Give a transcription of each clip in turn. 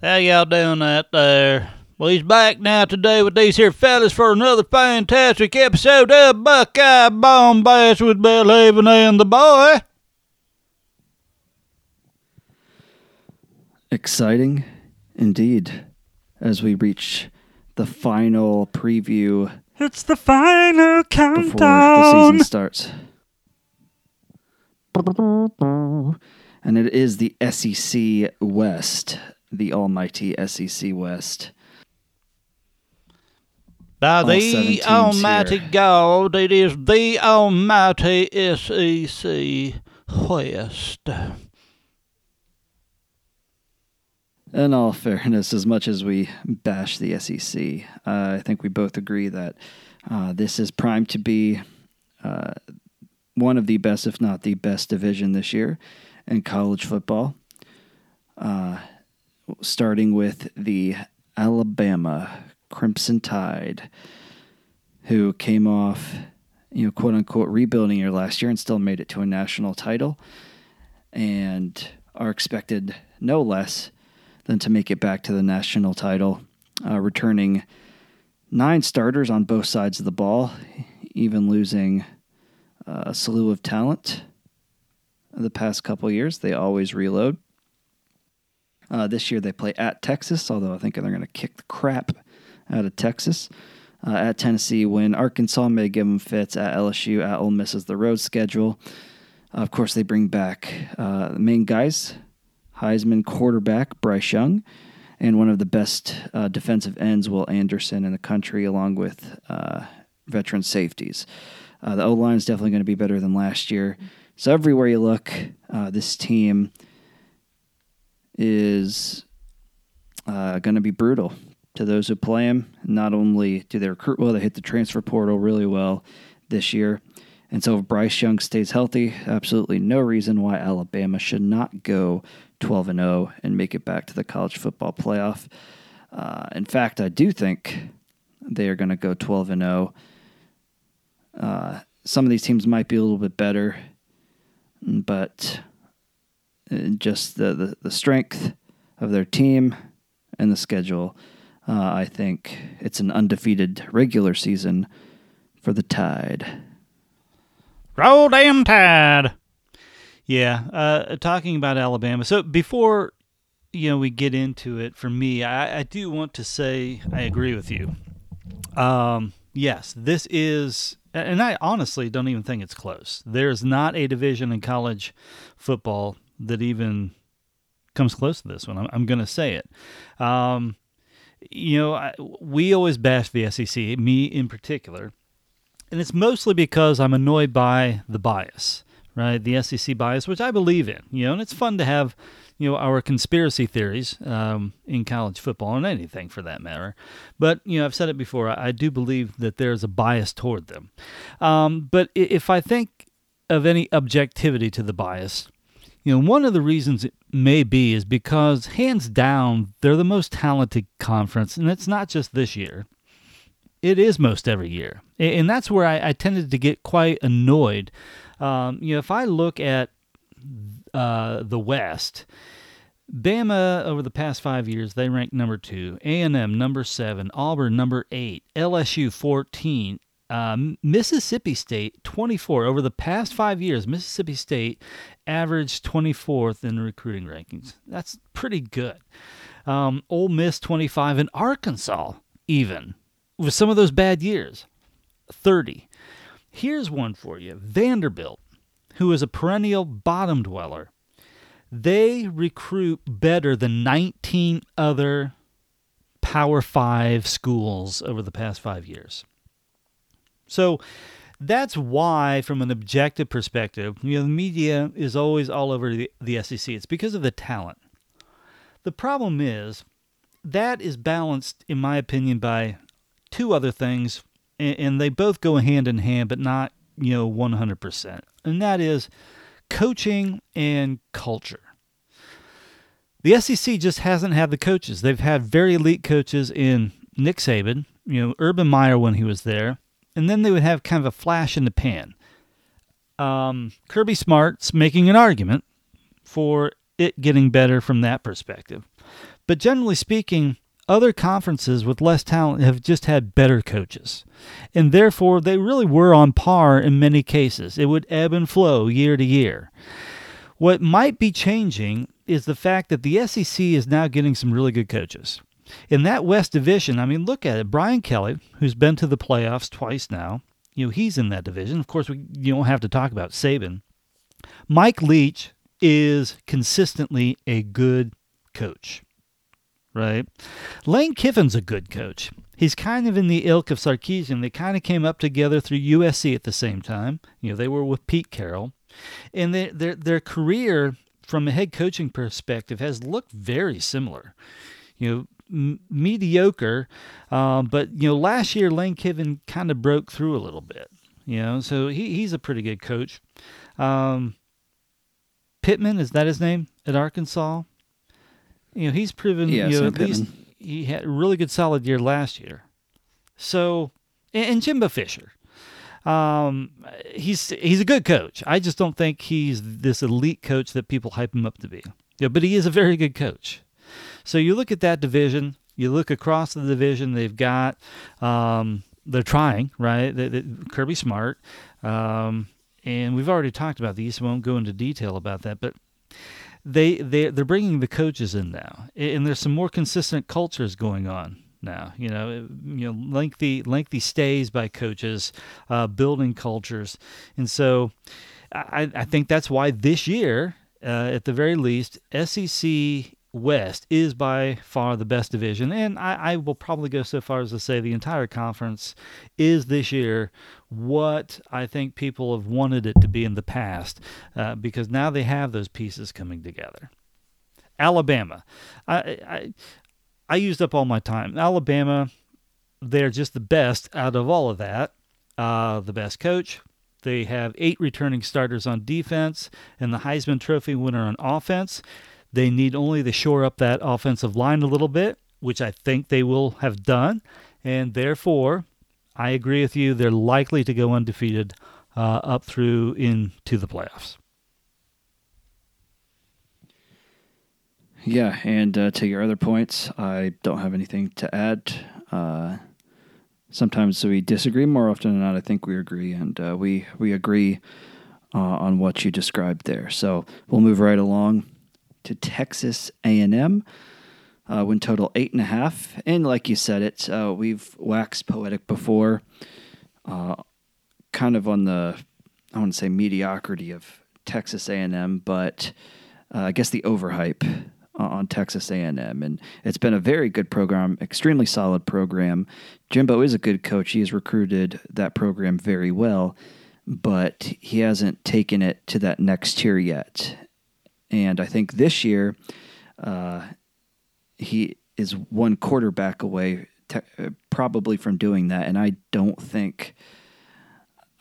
How y'all doing out there? Well, he's back now today with these here fellas for another fantastic episode of Buckeye Bomb Bash with Bellhaven and the boy. Exciting indeed as we reach the final preview. It's the final countdown before the season starts. And it is the SEC West, the almighty SEC West. By the almighty God, it is the almighty SEC West. In all fairness, as much as we bash the SEC, I think we both agree that this is primed to be one of the best, if not the best, division this year in college football, starting with the Alabama Crimson Tide, who came off, quote-unquote, rebuilding year last year and still made it to a national title and are expected no less than to make it back to the national title, returning 9 starters on both sides of the ball, even losing a slew of talent the past couple years. They always reload. This year they play at Texas, although I think they're going to kick the crap out of Texas. At Tennessee, when Arkansas may give them fits, at LSU, at Ole Miss is the road schedule. Of course, they bring back the main guys, Heisman quarterback Bryce Young, and one of the best defensive ends, Will Anderson, in the country, along with veteran safeties. The O-line is definitely going to be better than last year. So everywhere you look, this team is going to be brutal to those who play them. Not only do they recruit well, they hit the transfer portal really well this year. And so if Bryce Young stays healthy, absolutely no reason why Alabama should not go 12-0 and make it back to the college football playoff. In fact, I do think they are going to go 12-0. Some of these teams might be a little bit better, but just the strength of their team and the schedule, I think it's an undefeated regular season for the Tide. Roll damn Tide! Yeah, talking about Alabama. So before we get into it, for me, I do want to say I agree with you. Yes, this is, and I honestly don't even think it's close. There's not a division in college football that even comes close to this one. I'm going to say it. We always bash the SEC, me in particular, and it's mostly because I'm annoyed by the bias, right? The SEC bias, which I believe in, and it's fun to have, our conspiracy theories in college football and anything for that matter. But, I've said it before, I do believe that there's a bias toward them. But if I think of any objectivity to the bias, one of the reasons it may be is because, hands down, they're the most talented conference, and it's not just this year. It is most every year. And that's where I tended to get quite annoyed. If I look at the West, Bama over the past 5 years, they ranked number 2, A&M number 7, Auburn number 8, LSU 14, Mississippi State 24. Over the past 5 years, Mississippi State averaged 24th in recruiting rankings. That's pretty good. Ole Miss 25, and Arkansas even, with some of those bad years, 30. Here's one for you. Vanderbilt, who is a perennial bottom dweller, they recruit better than 19 other Power 5 schools over the past 5 years. So that's why, from an objective perspective, the media is always all over the SEC. It's because of the talent. The problem is that is balanced, in my opinion, by two other things, and they both go hand in hand, but not 100%. And that is coaching and culture. The SEC just hasn't had the coaches. They've had very elite coaches in Nick Saban, Urban Meyer when he was there, and then they would have kind of a flash in the pan. Kirby Smart's making an argument for it getting better from that perspective. But generally speaking, other conferences with less talent have just had better coaches, and therefore they really were on par in many cases. It would ebb and flow year to year. What might be changing is the fact that the SEC is now getting some really good coaches. In that West division, I mean, look at it. Brian Kelly, who's been to the playoffs twice now, you know, he's in that division. Of course, you don't have to talk about Saban. Mike Leach is consistently a good coach. Right? Lane Kiffin's a good coach. He's kind of in the ilk of Sarkisian. They kind of came up together through USC at the same time. You know, they were with Pete Carroll. And their career, from a head coaching perspective, has looked very similar. You know, mediocre. But, you know, last year, Lane Kiffin kind of broke through a little bit. You know, so he's a pretty good coach. Pittman, is that his name, at Arkansas? You know, he's proven, you know, at least he had a really good solid year last year. So, and Jimbo Fisher, he's a good coach. I just don't think he's this elite coach that people hype him up to be. Yeah, but he is a very good coach. So you look at that division, you look across the division, they've got, they're trying, right? Kirby Smart. And we've already talked about these, so I won't go into detail about that, but They're bringing the coaches in now, and there's some more consistent cultures going on now. You know, lengthy stays by coaches, building cultures, and so I think that's why this year, at the very least, SEC West is by far the best division, and I will probably go so far as to say the entire conference is this year what I think people have wanted it to be in the past, because now they have those pieces coming together. Alabama, I used up all my time. Alabama, they're just the best out of all of that. The best coach. They have 8 returning starters on defense and the Heisman Trophy winner on offense. They need only to shore up that offensive line a little bit, which I think they will have done. And therefore, I agree with you, they're likely to go undefeated up through into the playoffs. Yeah, and to your other points, I don't have anything to add. Sometimes we disagree. More often than not, I think we agree, and we agree on what you described there. So we'll move right along to Texas A&M, win total 8.5. And like you said, we've waxed poetic before, kind of on the, I wouldn't say mediocrity of Texas A&M, but I guess the overhype on Texas A&M. And it's been a very good program, extremely solid program. Jimbo is a good coach. He has recruited that program very well, but he hasn't taken it to that next tier yet. And I think this year, he is one quarterback away, probably from doing that. And I don't think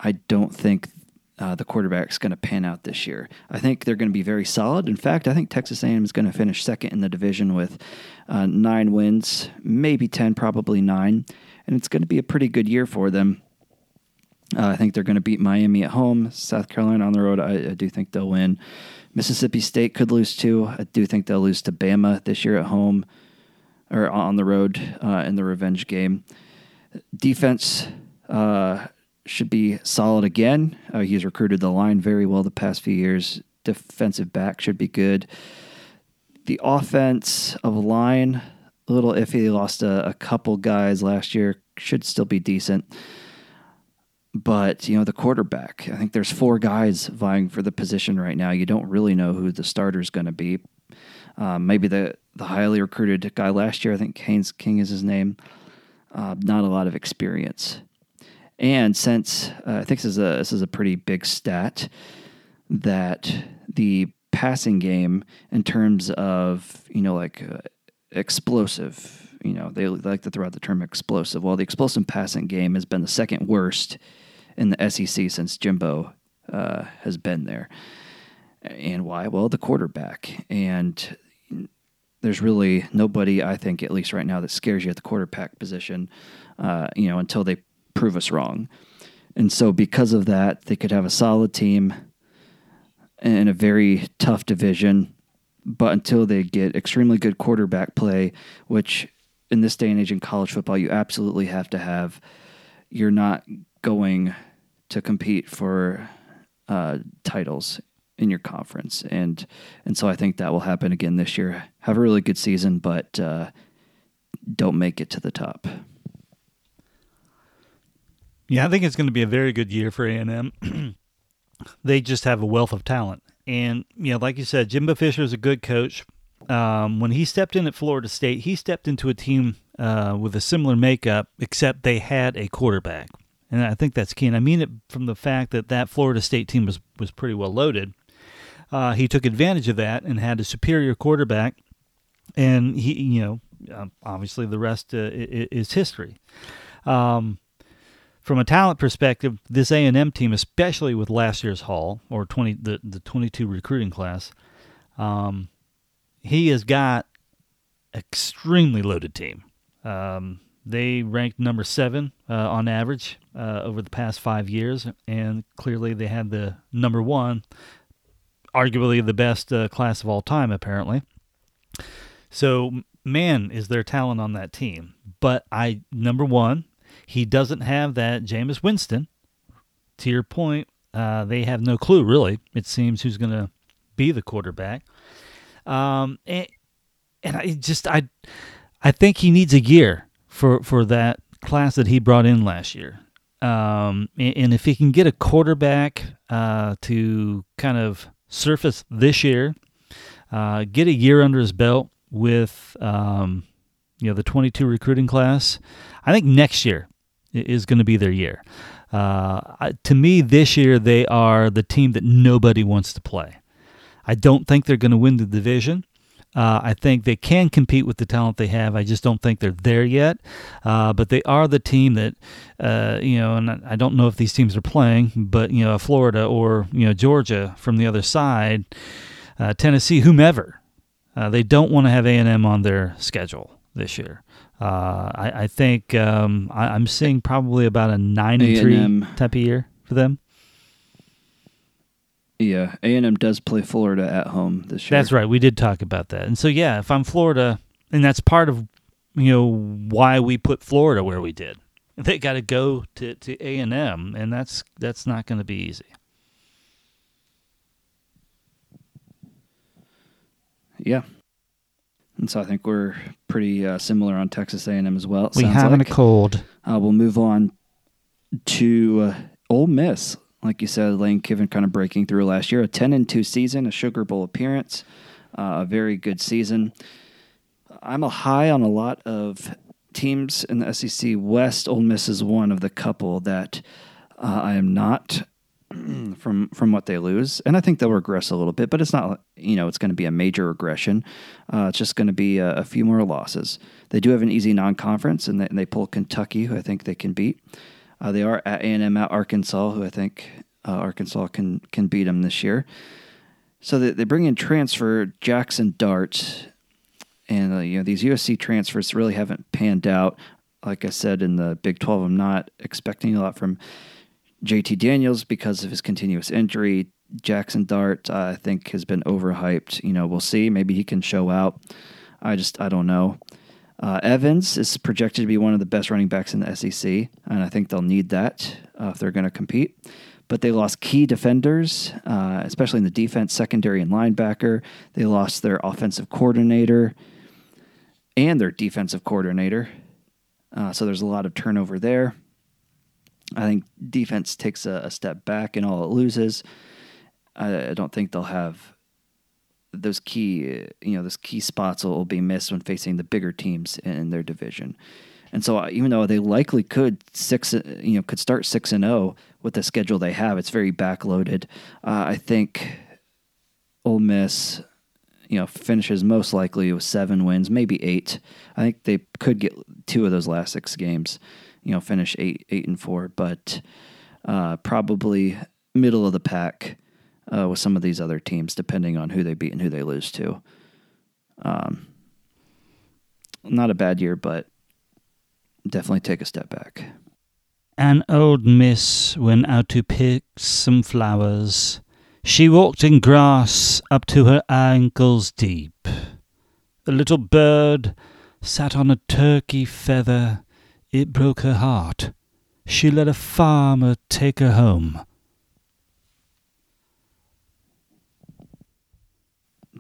the quarterback's going to pan out this year. I think they're going to be very solid. In fact, I think Texas A&M is going to finish second in the division with 9 wins, maybe 10, probably 9. And it's going to be a pretty good year for them. I think they're going to beat Miami at home, South Carolina on the road. I do think they'll win. Mississippi State could lose too. I do think they'll lose to Bama this year at home or on the road in the revenge game. Defense should be solid again. He's recruited the line very well the past few years. Defensive back should be good. The offense of line, a little iffy. They lost a couple guys last year. Should still be decent. But, you know, the quarterback, I think there's 4 guys vying for the position right now. You don't really know who the starter's going to be. Maybe the highly recruited guy last year, I think Haynes King is his name, not a lot of experience. And since, I think this is a pretty big stat, that the passing game in terms of, you know, like explosive, you know, they like to throw out the term explosive. Well, the explosive passing game has been the second worst in the SEC since Jimbo has been there. And why? Well, the quarterback. And there's really nobody, I think, at least right now, that scares you at the quarterback position, you know, until they prove us wrong. And so because of that, they could have a solid team in a very tough division, but until they get extremely good quarterback play, which in this day and age in college football, you absolutely have to have. You're not going to compete for titles in your conference. And so I think that will happen again this year. Have a really good season, but don't make it to the top. Yeah, I think it's going to be a very good year for A&M. They just have a wealth of talent. And, you know, like you said, Jimbo Fisher is a good coach. When he stepped in at Florida State, he stepped into a team with a similar makeup, except they had a quarterback. And I think that's key. And I mean it from the fact that that Florida State team was pretty well loaded. He took advantage of that and had a superior quarterback. And he, you know, obviously the rest is history. From a talent perspective, this A&M team, especially with last year's haul or the 22 recruiting class, he has got an extremely loaded team. They ranked number 7 on average over the past 5 years, and clearly they had the number 1, arguably the best class of all time, apparently. So, man, is there talent on that team. But number one, he doesn't have that Jameis Winston. To your point, they have no clue, really, it seems, who's going to be the quarterback. I think he needs a year for that class that he brought in last year. And if he can get a quarterback to kind of surface this year, get a year under his belt with the 22 recruiting class, I think next year is going to be their year. To me, this year they are the team that nobody wants to play. I don't think they're going to win the division. I think they can compete with the talent they have. I just don't think they're there yet. But they are the team that, and I don't know if these teams are playing, but, you know, Florida or, you know, Georgia from the other side, Tennessee, whomever, they don't want to have A&M on their schedule this year. I think I'm seeing probably about a 9-3 type of year for them. Yeah, A&M does play Florida at home this year. That's right. We did talk about that. And so, yeah, if I'm Florida, and that's part of, you know, why we put Florida where we did. They got to go to A&M, and that's not going to be easy. Yeah. And so I think we're pretty similar on Texas A&M as well. We having a cold. We'll move on to Ole Miss. Like you said, Lane Kiffin kind of breaking through last year. A 10-2 season, a Sugar Bowl appearance, a very good season. I'm a high on a lot of teams in the SEC West. Ole Miss is one of the couple that I am not from what they lose. And I think they'll regress a little bit, but it's not, you know, it's going to be a major regression. It's just going to be a few more losses. They do have an easy non-conference, and they pull Kentucky, who I think they can beat. They are at A&M at Arkansas, who I think Arkansas can beat them this year. So they bring in transfer Jackson Dart, and these USC transfers really haven't panned out. Like I said, in the Big 12, I'm not expecting a lot from JT Daniels because of his continuous injury. Jackson Dart, I think, has been overhyped. You know, we'll see. Maybe he can show out. I don't know. Evans is projected to be one of the best running backs in the SEC, and I think they'll need that if they're going to compete. But they lost key defenders, especially in the defense, secondary, and linebacker. They lost their offensive coordinator and their defensive coordinator, so there's a lot of turnover there. I think defense takes a step back in all it loses. I don't think they'll have those key spots will be missed when facing the bigger teams in their division. And so even though they likely could start 6-0 with the schedule they have, it's very backloaded. I think Ole Miss, finishes most likely with 7 wins, maybe 8. I think they could get 2 of those last 6 games, finish 8-4, but probably middle of the pack with some of these other teams, depending on who they beat and who they lose to. Not a bad year, but definitely take a step back. And Old Miss went out to pick some flowers. She walked in grass up to her ankles deep. The little bird sat on a turkey feather. It broke her heart. She let a farmer take her home.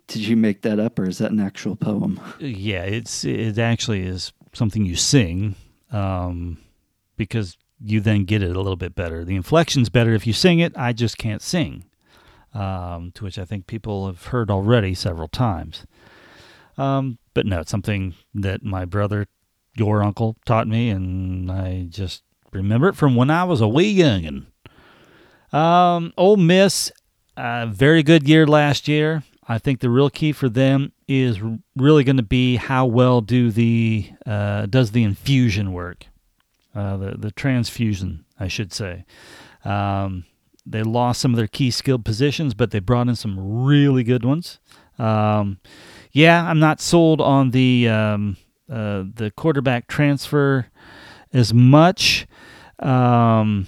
Did you make that up, or is that an actual poem? Yeah, it actually is something you sing, because you then get it a little bit better. The inflection's better if you sing it. I just can't sing, to which I think people have heard already several times. But no, it's something that my brother, your uncle, taught me, and I just remember it from when I was a wee youngin'. Ole Miss, very good year last year. I think the real key for them is really going to be how well does the infusion work, the transfusion, I should say. They lost some of their key skilled positions, but they brought in some really good ones. I'm not sold on the quarterback transfer as much. And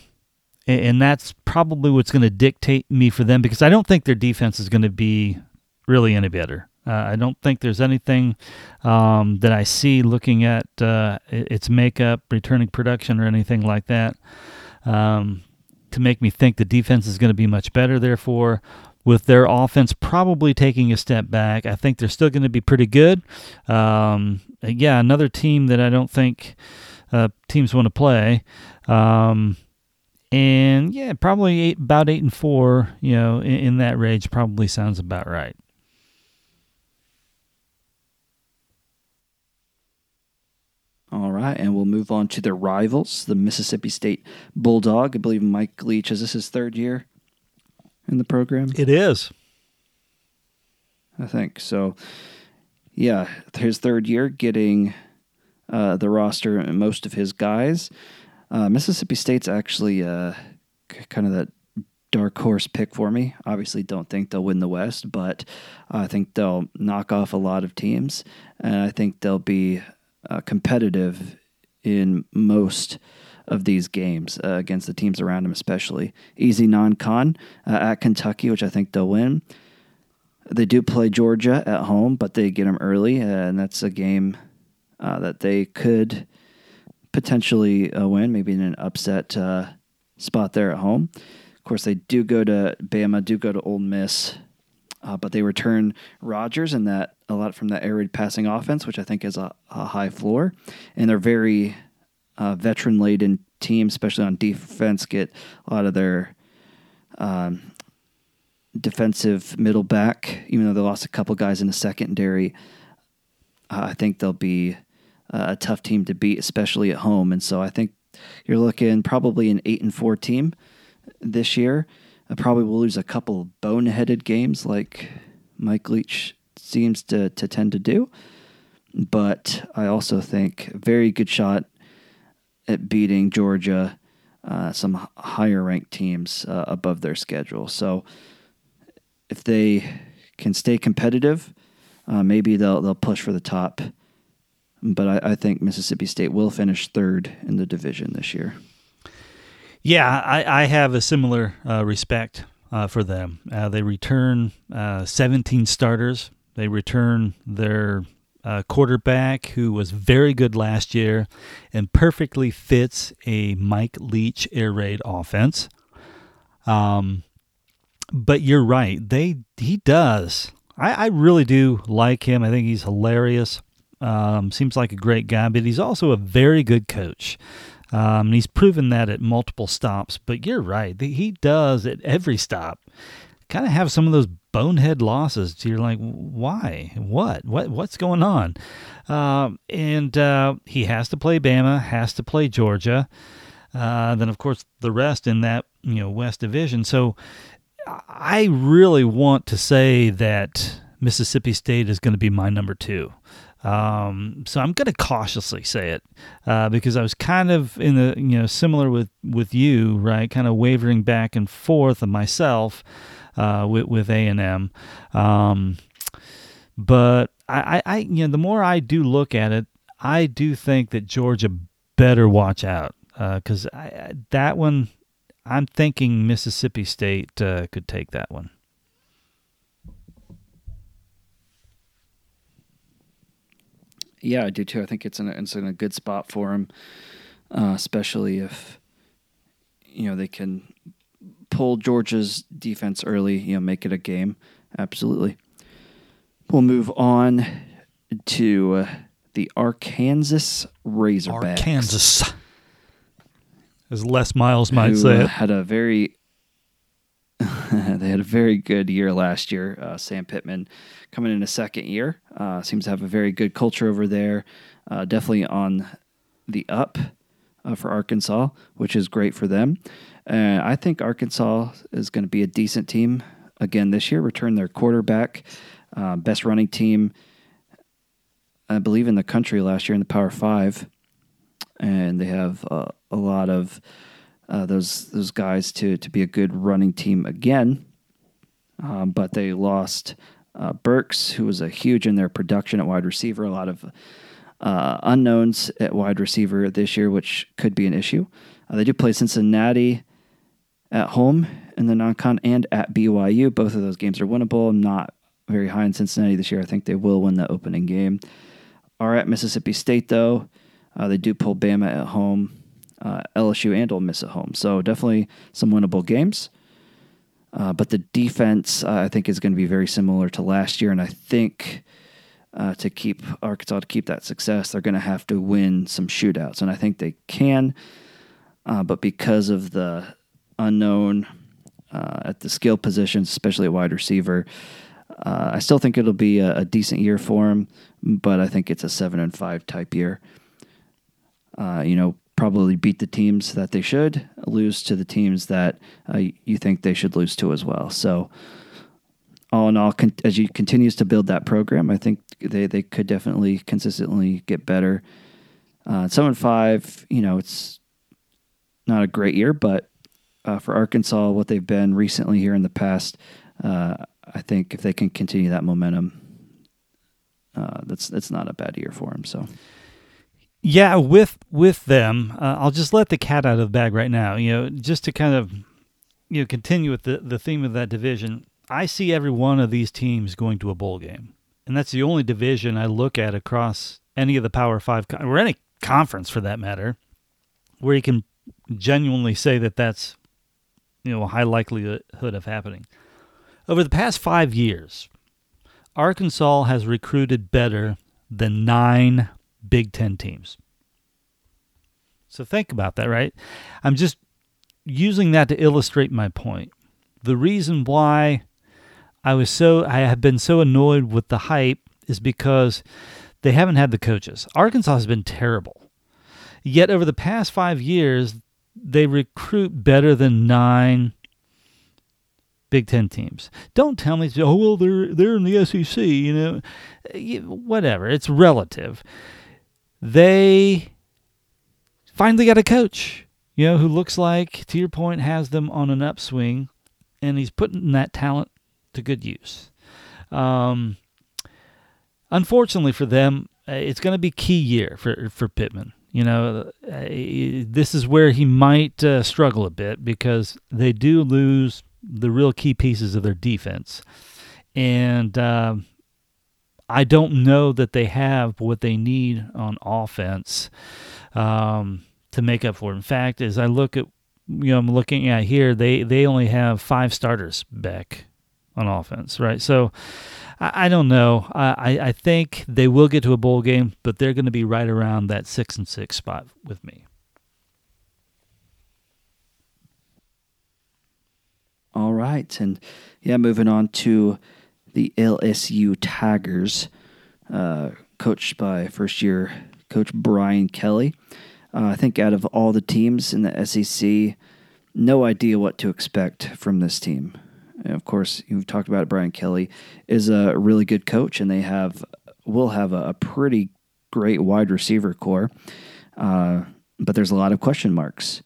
that's probably what's going to dictate me for them, because I don't think their defense is going to be really any better. I don't think there's anything that I see looking at its makeup, returning production, or anything like that to make me think the defense is going to be much better. Therefore, with their offense probably taking a step back, I think they're still going to be pretty good. Another team that I don't think teams want to play. Probably 8-4, in that range probably sounds about right. All right, and we'll move on to their rivals, the Mississippi State Bulldog. I believe Mike Leach, is this his third year in the program? It is. I think so. Yeah, his third year getting the roster and most of his guys. Mississippi State's actually kind of that dark horse pick for me. Obviously don't think they'll win the West, but I think they'll knock off a lot of teams, and I think they'll be competitive in most of these games against the teams around them, especially. Easy non-con at Kentucky, which I think they'll win. They do play Georgia at home, but they get them early, and that's a game that they could potentially a win, maybe in an upset spot there at home. Of course, they do go to Bama, do go to Ole Miss, but they return Rodgers and that a lot from that air raid passing offense, which I think is a high floor. And they're very veteran-laden team, especially on defense, get a lot of their defensive middle back, even though they lost a couple guys in the secondary. I think they'll be a tough team to beat, especially at home. And so I think you're looking probably an 8-4 team this year. I probably will lose a couple boneheaded games like Mike Leach seems to tend to do. But I also think very good shot at beating Georgia, some higher ranked teams above their schedule. So if they can stay competitive, maybe they'll push for the top. But I think Mississippi State will finish third in the division this year. Yeah, I have a similar respect for them. They return 17 starters. They return their quarterback, who was very good last year and perfectly fits a Mike Leach air raid offense. But you're right. He does. I really do like him. I think he's hilarious. Seems like a great guy, but he's also a very good coach. And he's proven that at multiple stops. But you're right, he does at every stop kind of have some of those bonehead losses. So you're like, why? What's going on? He has to play Bama, has to play Georgia, then of course the rest in that West Division. So I really want to say that Mississippi State is going to be my number 2. So I'm going to cautiously say it, because I was kind of in the, similar with you, right? Kind of wavering back and forth of myself, with A&M. But I the more I do look at it, I do think that Georgia better watch out. 'Cause that one, I'm thinking Mississippi State, could take that one. Yeah, I do too. I think it's in a good spot for him, especially if, you know, they can pull Georgia's defense early, you know, make it a game. Absolutely. We'll move on to the Arkansas Razorbacks. Arkansas, as Les Miles might say, they had a very good year last year. Sam Pittman coming in a second year, seems to have a very good culture over there. Definitely on the up for Arkansas, which is great for them. I think Arkansas is going to be a decent team again this year. Return their quarterback, best running team, I believe, in the country last year in the Power Five, and they have a lot of. Those guys to be a good running team again, but they lost Burks, who was a huge in their production at wide receiver. A lot of unknowns at wide receiver this year, which could be an issue. They do play Cincinnati at home in the non-con and at BYU. Both of those games are winnable. I'm not very high in Cincinnati this year. I think they will win the opening game. Are at Mississippi State though. They do pull Bama at home. LSU and Ole Miss at home. So definitely some winnable games. But the defense, I think, is going to be very similar to last year. And I think to keep that success, they're going to have to win some shootouts. And I think they can. But because of the unknown at the skill positions, especially at wide receiver, I still think it'll be a decent year for them. But I think it's a 7-5 type year. Probably beat the teams that they should, lose to the teams that you think they should lose to as well. So all in all, as he continues to build that program, I think they could definitely consistently get better. 7-5, it's not a great year, but for Arkansas, what they've been recently here in the past, I think if they can continue that momentum, that's not a bad year for them. So. Yeah, with them, I'll just let the cat out of the bag right now. Just to kind of, continue with the theme of that division. I see every one of these teams going to a bowl game, and that's the only division I look at across any of the Power Five or any conference for that matter, where you can genuinely say that that's, a high likelihood of happening. Over the past 5 years, Arkansas has recruited better than 9 Big Ten teams. So think about that, right? I'm just using that to illustrate my point. The reason why I have been so annoyed with the hype is because they haven't had the coaches. Arkansas has been terrible. Yet over the past 5 years, they recruit better than 9 Big Ten teams. Don't tell me, they're in the SEC, whatever. It's relative. They finally got a coach, who looks like, to your point, has them on an upswing, and he's putting that talent to good use. Unfortunately for them, it's going to be key year for Pittman. This is where he might struggle a bit because they do lose the real key pieces of their defense. And I don't know that they have what they need on offense to make up for it. In fact, as I look at, I'm looking at here, they only have 5 starters back on offense, right? So I don't know. I think they will get to a bowl game, but they're going to be right around that 6-6 spot with me. All right. And moving on to the LSU Tigers, coached by first-year coach Brian Kelly. I think out of all the teams in the SEC, no idea what to expect from this team. And of course, you've talked about it, Brian Kelly is a really good coach, and they will have a pretty great wide receiver core, but there's a lot of question marks.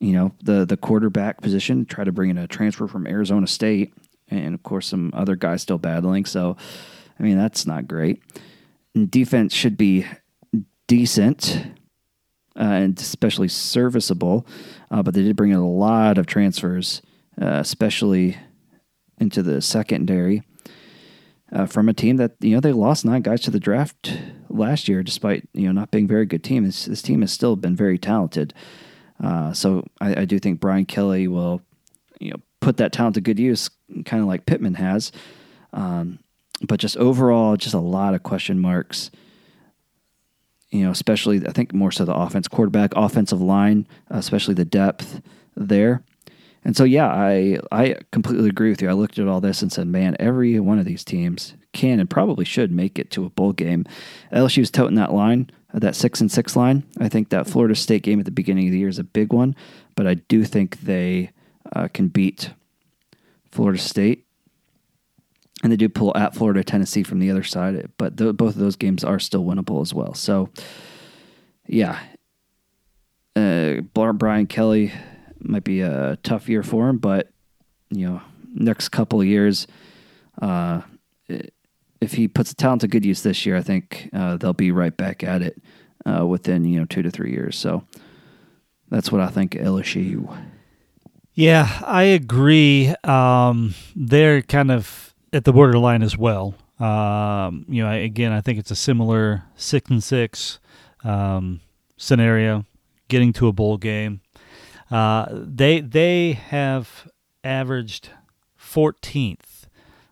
The quarterback position, try to bring in a transfer from Arizona State, and of course some other guys still battling. So, that's not great. And defense should be decent and especially serviceable, but they did bring in a lot of transfers, especially into the secondary from a team that, they lost 9 guys to the draft last year, despite not being a very good team. This team has still been very talented. So I do think Brian Kelly will put that talent to good use, kind of like Pittman has. But just overall, just a lot of question marks. Especially I think more so the offense, quarterback, offensive line, especially the depth there. And so, yeah, I completely agree with you. I looked at all this and said, man, every one of these teams can and probably should make it to a bowl game. LSU's toting that line, that 6-6 line. I think that Florida State game at the beginning of the year is a big one, but I do think they can beat Florida State. And they do pull at Florida, Tennessee from the other side, but both of those games are still winnable as well. So, yeah, Brian Kelly might be a tough year for him, but next couple of years, if he puts the talent to good use this year, I think they'll be right back at it within 2 to 3 years. So that's what I think LSU. Yeah, I agree. They're kind of at the borderline as well. I think it's a similar 6-6 scenario, getting to a bowl game. They have averaged 14th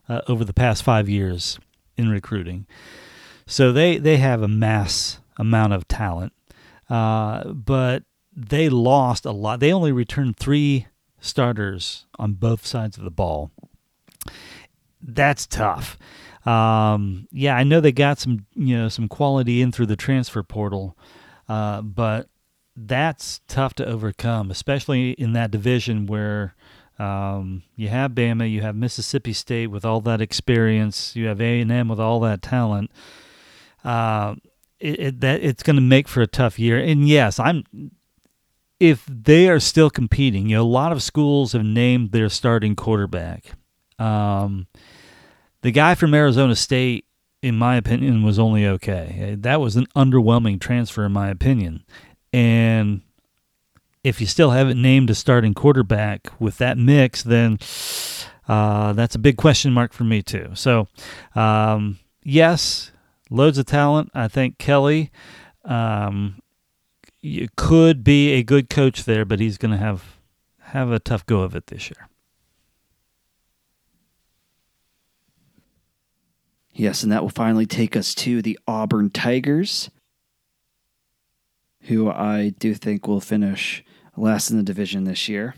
over the past 5 years in recruiting. So they have a mass amount of talent, but they lost a lot. They only returned 3 starters on both sides of the ball. That's tough. I know they got some, some quality in through the transfer portal, but that's tough to overcome, especially in that division where you have Bama, you have Mississippi State with all that experience, you have A&M with all that talent. It's going to make for a tough year. And yes, if they are still competing, a lot of schools have named their starting quarterback. The guy from Arizona State, in my opinion, was only okay. That was an underwhelming transfer, in my opinion. And if you still haven't named a starting quarterback with that mix, then that's a big question mark for me too. So, yes, loads of talent. I think Kelly could be a good coach there, but he's going to have a tough go of it this year. Yes, and that will finally take us to the Auburn Tigers, who I do think will finish last in the division this year.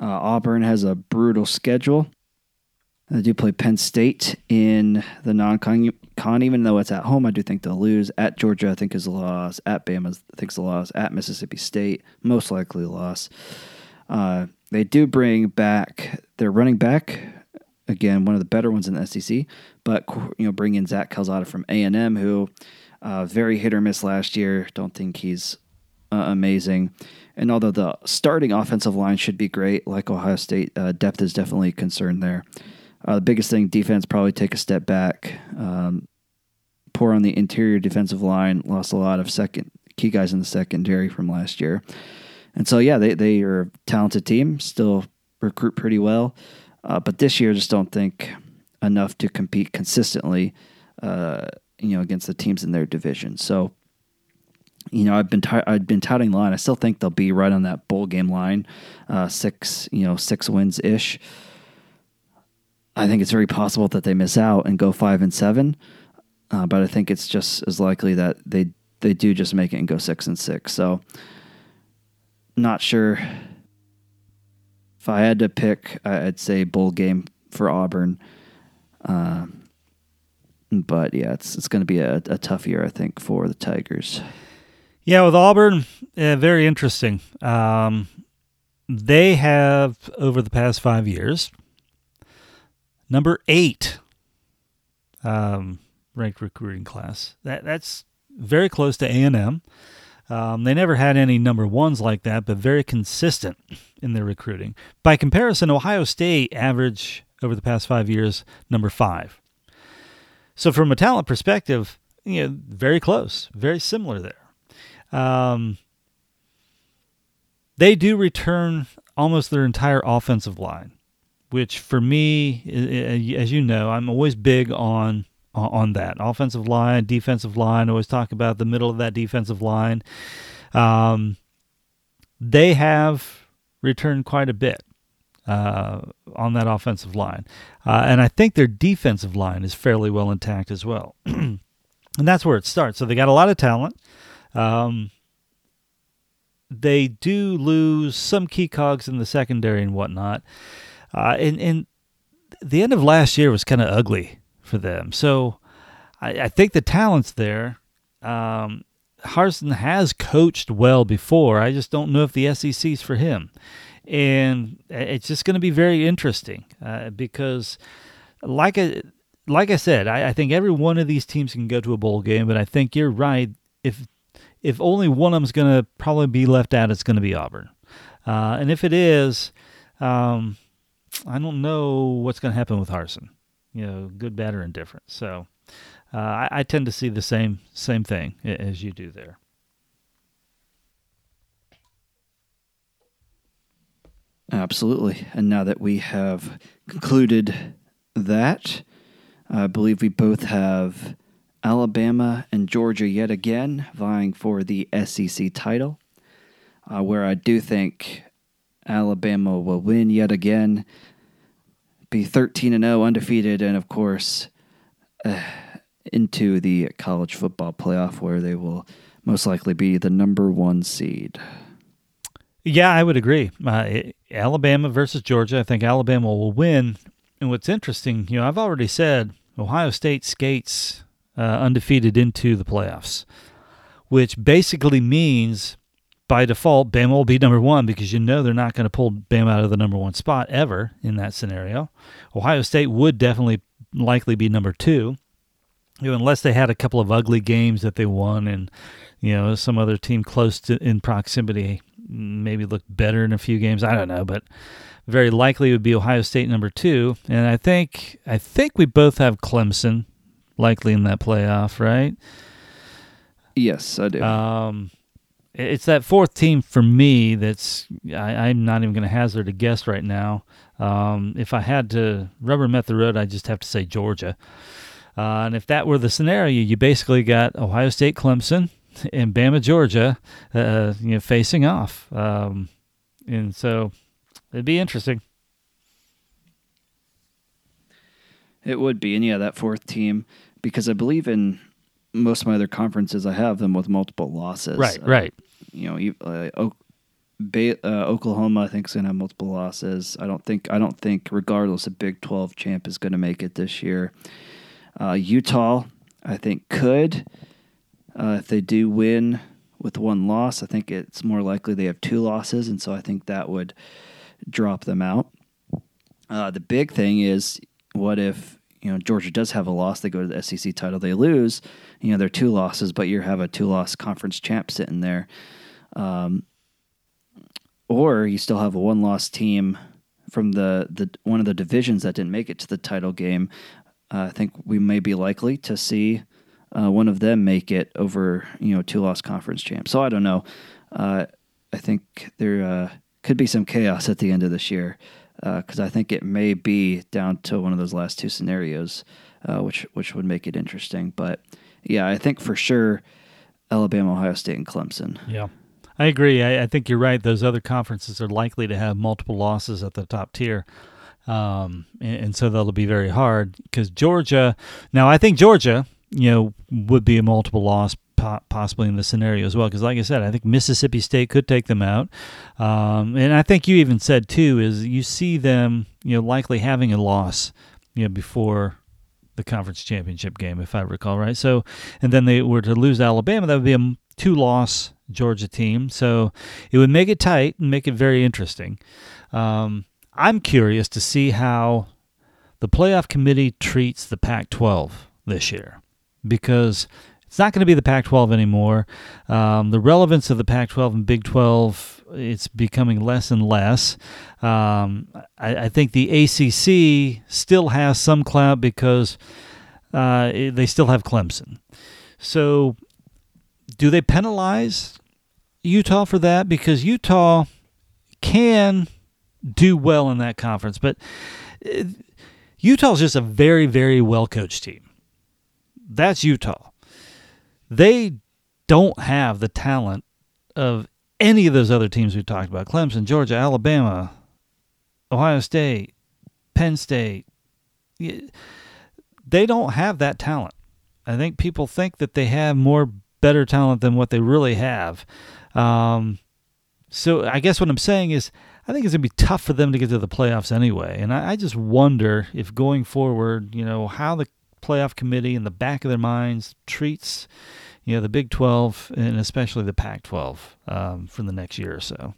Auburn has a brutal schedule. They do play Penn State in the non-con, even though it's at home. I do think they'll lose. At Georgia, I think is a loss. At Bama, I think is a loss. At Mississippi State, most likely a loss. They do bring back their running back. Again, one of the better ones in the SEC, but bring in Zach Calzada from A&M, who very hit or miss last year. Don't think he's amazing. And although the starting offensive line should be great, like Ohio State, depth is definitely a concern there. The biggest thing, defense, probably take a step back. Poor on the interior defensive line, lost a lot of key guys in the secondary from last year. And so, yeah, they are a talented team, still recruit pretty well. But this year, just don't think enough to compete consistently, against the teams in their division. So, I've been touting line. I still think they'll be right on that bowl game line, six wins ish. I think it's very possible that they miss out and go 5-7, but I think it's just as likely that they do just make it and go 6-6. So, not sure. If I had to pick, I'd say bowl game for Auburn. But, yeah, it's going to be a tough year, I think, for the Tigers. Yeah, with Auburn, very interesting. They have, over the past 5 years, number 8 ranked recruiting class. That's very close to A&M. They never had any number ones like that, but very consistent in their recruiting. By comparison, Ohio State average over the past 5 years, number 5. So from a talent perspective, very close, very similar there. They do return almost their entire offensive line, which for me, as you know, I'm always big on on that. Offensive line, defensive line, always talk about the middle of that defensive line. They have returned quite a bit on that offensive line. And I think their defensive line is fairly well intact as well. And that's where it starts. So they got a lot of talent. They do lose some key cogs in the secondary and whatnot. And the end of last year was kind of ugly for them. So I think the talent's there. Harsin has coached well before. I just don't know if the SEC's for him. And it's just going to be very interesting because, like I said, I think every one of these teams can go to a bowl game, but I think you're right. If only one of them is going to probably be left out, it's going to be Auburn. And if it is, I don't know what's going to happen with Harsin. You know, good, bad, or indifferent. So I tend to see the same thing as you do there. Absolutely. And now that we have concluded that, I believe we both have Alabama and Georgia yet again vying for the SEC title, where I do think Alabama will win yet again, be 13-0 undefeated, and of course into the college football playoff where they will most likely be the number one seed. Yeah, I would agree. Alabama versus Georgia, I think Alabama will win. And what's interesting, you know, I've already said Ohio State skates undefeated into the playoffs, which basically means by default, Bama will be number one because you know they're not going to pull Bama out of the number one spot ever in that scenario. Ohio State would definitely likely be number two, you know, unless they had a couple of ugly games that they won and, you know, some other team close to in proximity maybe looked better in a few games. I don't know, but very likely it would be Ohio State number two. And I think we both have Clemson likely in that playoff, right? Yes, I do. It's that fourth team for me that's I'm not even going to hazard a guess right now. If I had to rubber met the road, I'd just have to say Georgia. And if that were the scenario, you basically got Ohio State, Clemson, and Bama, Georgia, you know, facing off. And so it'd be interesting. It would be. And, yeah, that fourth team, because I believe in most of my other conferences, I have them with multiple losses. Right, right. You know, Oklahoma, I think, is going to have multiple losses. I don't think, regardless, a Big 12 champ is going to make it this year. Utah, I think, could. If they do win with one loss, I think it's more likely they have two losses, and so I think that would drop them out. The big thing is, what if, you know, Georgia does have a loss? They go to the SEC title, they lose. You know, they're two losses, but you have a two-loss conference champ sitting there. Or you still have a one-loss team from the one of the divisions that didn't make it to the title game. I think we may be likely to see one of them make it over, you know, two-loss conference champ. So I don't know. I think there could be some chaos at the end of this year because I think it may be down to one of those last two scenarios, which would make it interesting. But, yeah, I think for sure Alabama, Ohio State, and Clemson. Yeah, I agree. I think you're right. Those other conferences are likely to have multiple losses at the top tier. And so that'll be very hard because Georgia – now I think Georgia, you know, would be a multiple loss possibly in the scenario as well because, like I said, I think Mississippi State could take them out. And I think you even said, too, is you see them, you know, likely having a loss, you know, before the conference championship game, if I recall right. So – and then they were to lose to Alabama, that would be a two-loss Georgia team. So it would make it tight and make it very interesting. I'm curious to see how the playoff committee treats the Pac-12 this year because it's not going to be the Pac-12 anymore. The relevance of the Pac-12 and Big 12, it's becoming less and less. I think the ACC still has some clout because they still have Clemson. So do they penalize Utah for that? Because Utah can do well in that conference. But Utah's just a very, very well-coached team. That's Utah. They don't have the talent of any of those other teams we talked about. Clemson, Georgia, Alabama, Ohio State, Penn State. They don't have that talent. I think people think that they have more better talent than what they really have. So I guess what I'm saying is I think it's going to be tough for them to get to the playoffs anyway. And I just wonder if going forward, you know, how the playoff committee in the back of their minds treats, you know, the Big 12 and especially the Pac-12 for the next year or so.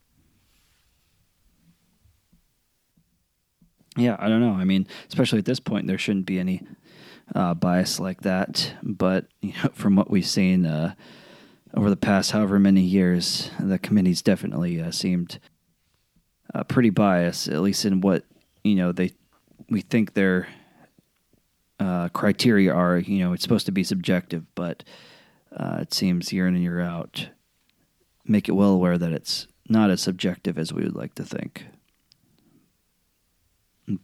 Yeah, I don't know. I mean, especially at this point, there shouldn't be any bias like that. But you know, from what we've seen over the past however many years, the committees definitely seemed pretty biased, at least in what you know we think their criteria are. You know, it's supposed to be subjective, but it seems year in and year out, make it well aware that it's not as subjective as we would like to think.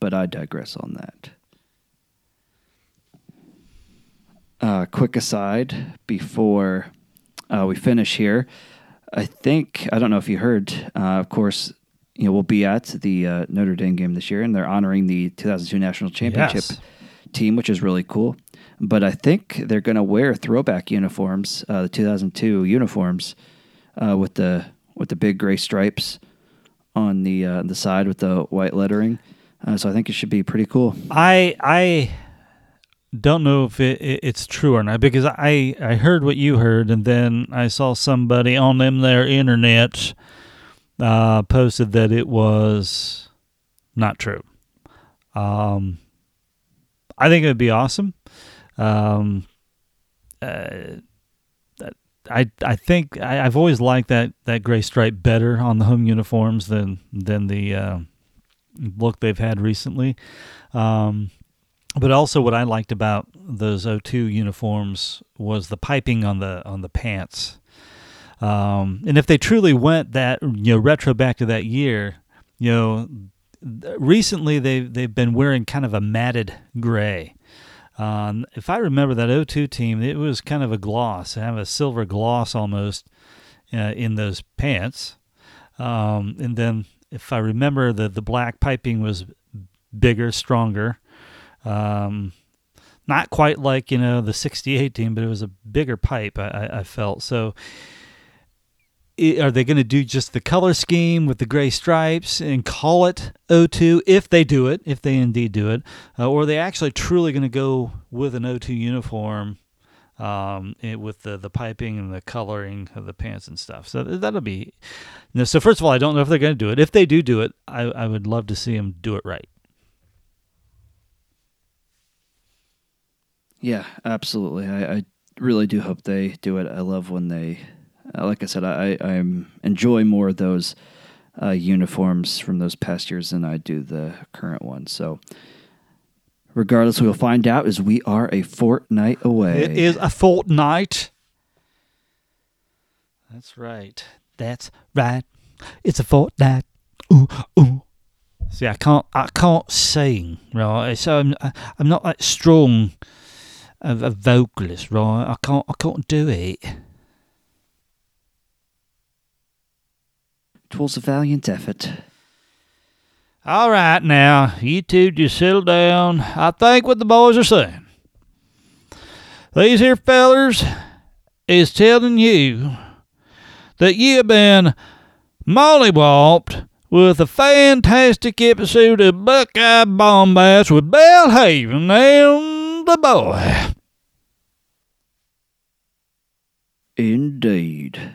But I digress on that. Quick aside before we finish here. I don't know if you heard, of course, you know, we'll be at the Notre Dame game this year, and they're honoring the 2002 National Championship team, which is really cool. But I think they're going to wear throwback uniforms, the 2002 uniforms, with the big gray stripes on the side with the white lettering. So I think it should be pretty cool. I don't know if it's true or not, because I heard what you heard, and then I saw somebody on their internet posted that it was not true. I think it would be awesome. I think I've always liked that gray stripe better on the home uniforms than the look they've had recently. But also what I liked about those O2 uniforms was the piping on the pants. And if they truly went that, you know, retro back to that year, you know, recently they've been wearing kind of a matted gray. If I remember that O2 team, it was kind of a gloss, kind of a silver gloss almost in those pants. And then if I remember, the black piping was bigger, stronger. Not quite like, you know, the 68 team, but it was a bigger pipe, I felt. So are they going to do just the color scheme with the gray stripes and call it O2 if they do it, if they indeed do it? Or are they actually truly going to go with an O2 uniform with the piping and the coloring of the pants and stuff? So that'll be, you know, so first of all, I don't know if they're going to do it. If they do it, I would love to see them do it right. Yeah, absolutely. I really do hope they do it. I love when they, like I said, I enjoy more of those uniforms from those past years than I do the current one. So regardless, we'll find out as we are a fortnight away. It is a fortnight. That's right. That's right. It's a fortnight. Ooh, ooh. See, I can't sing, right? So I'm not that strong of a vocalist, right? I can't do it. Twas a valiant effort. All right, now you two just settle down. I think what the boys are saying, these here fellers is telling you that you've been mollywopped with a fantastic episode of Buckeye Bomb Bash with Bellhaven and the boy. Indeed.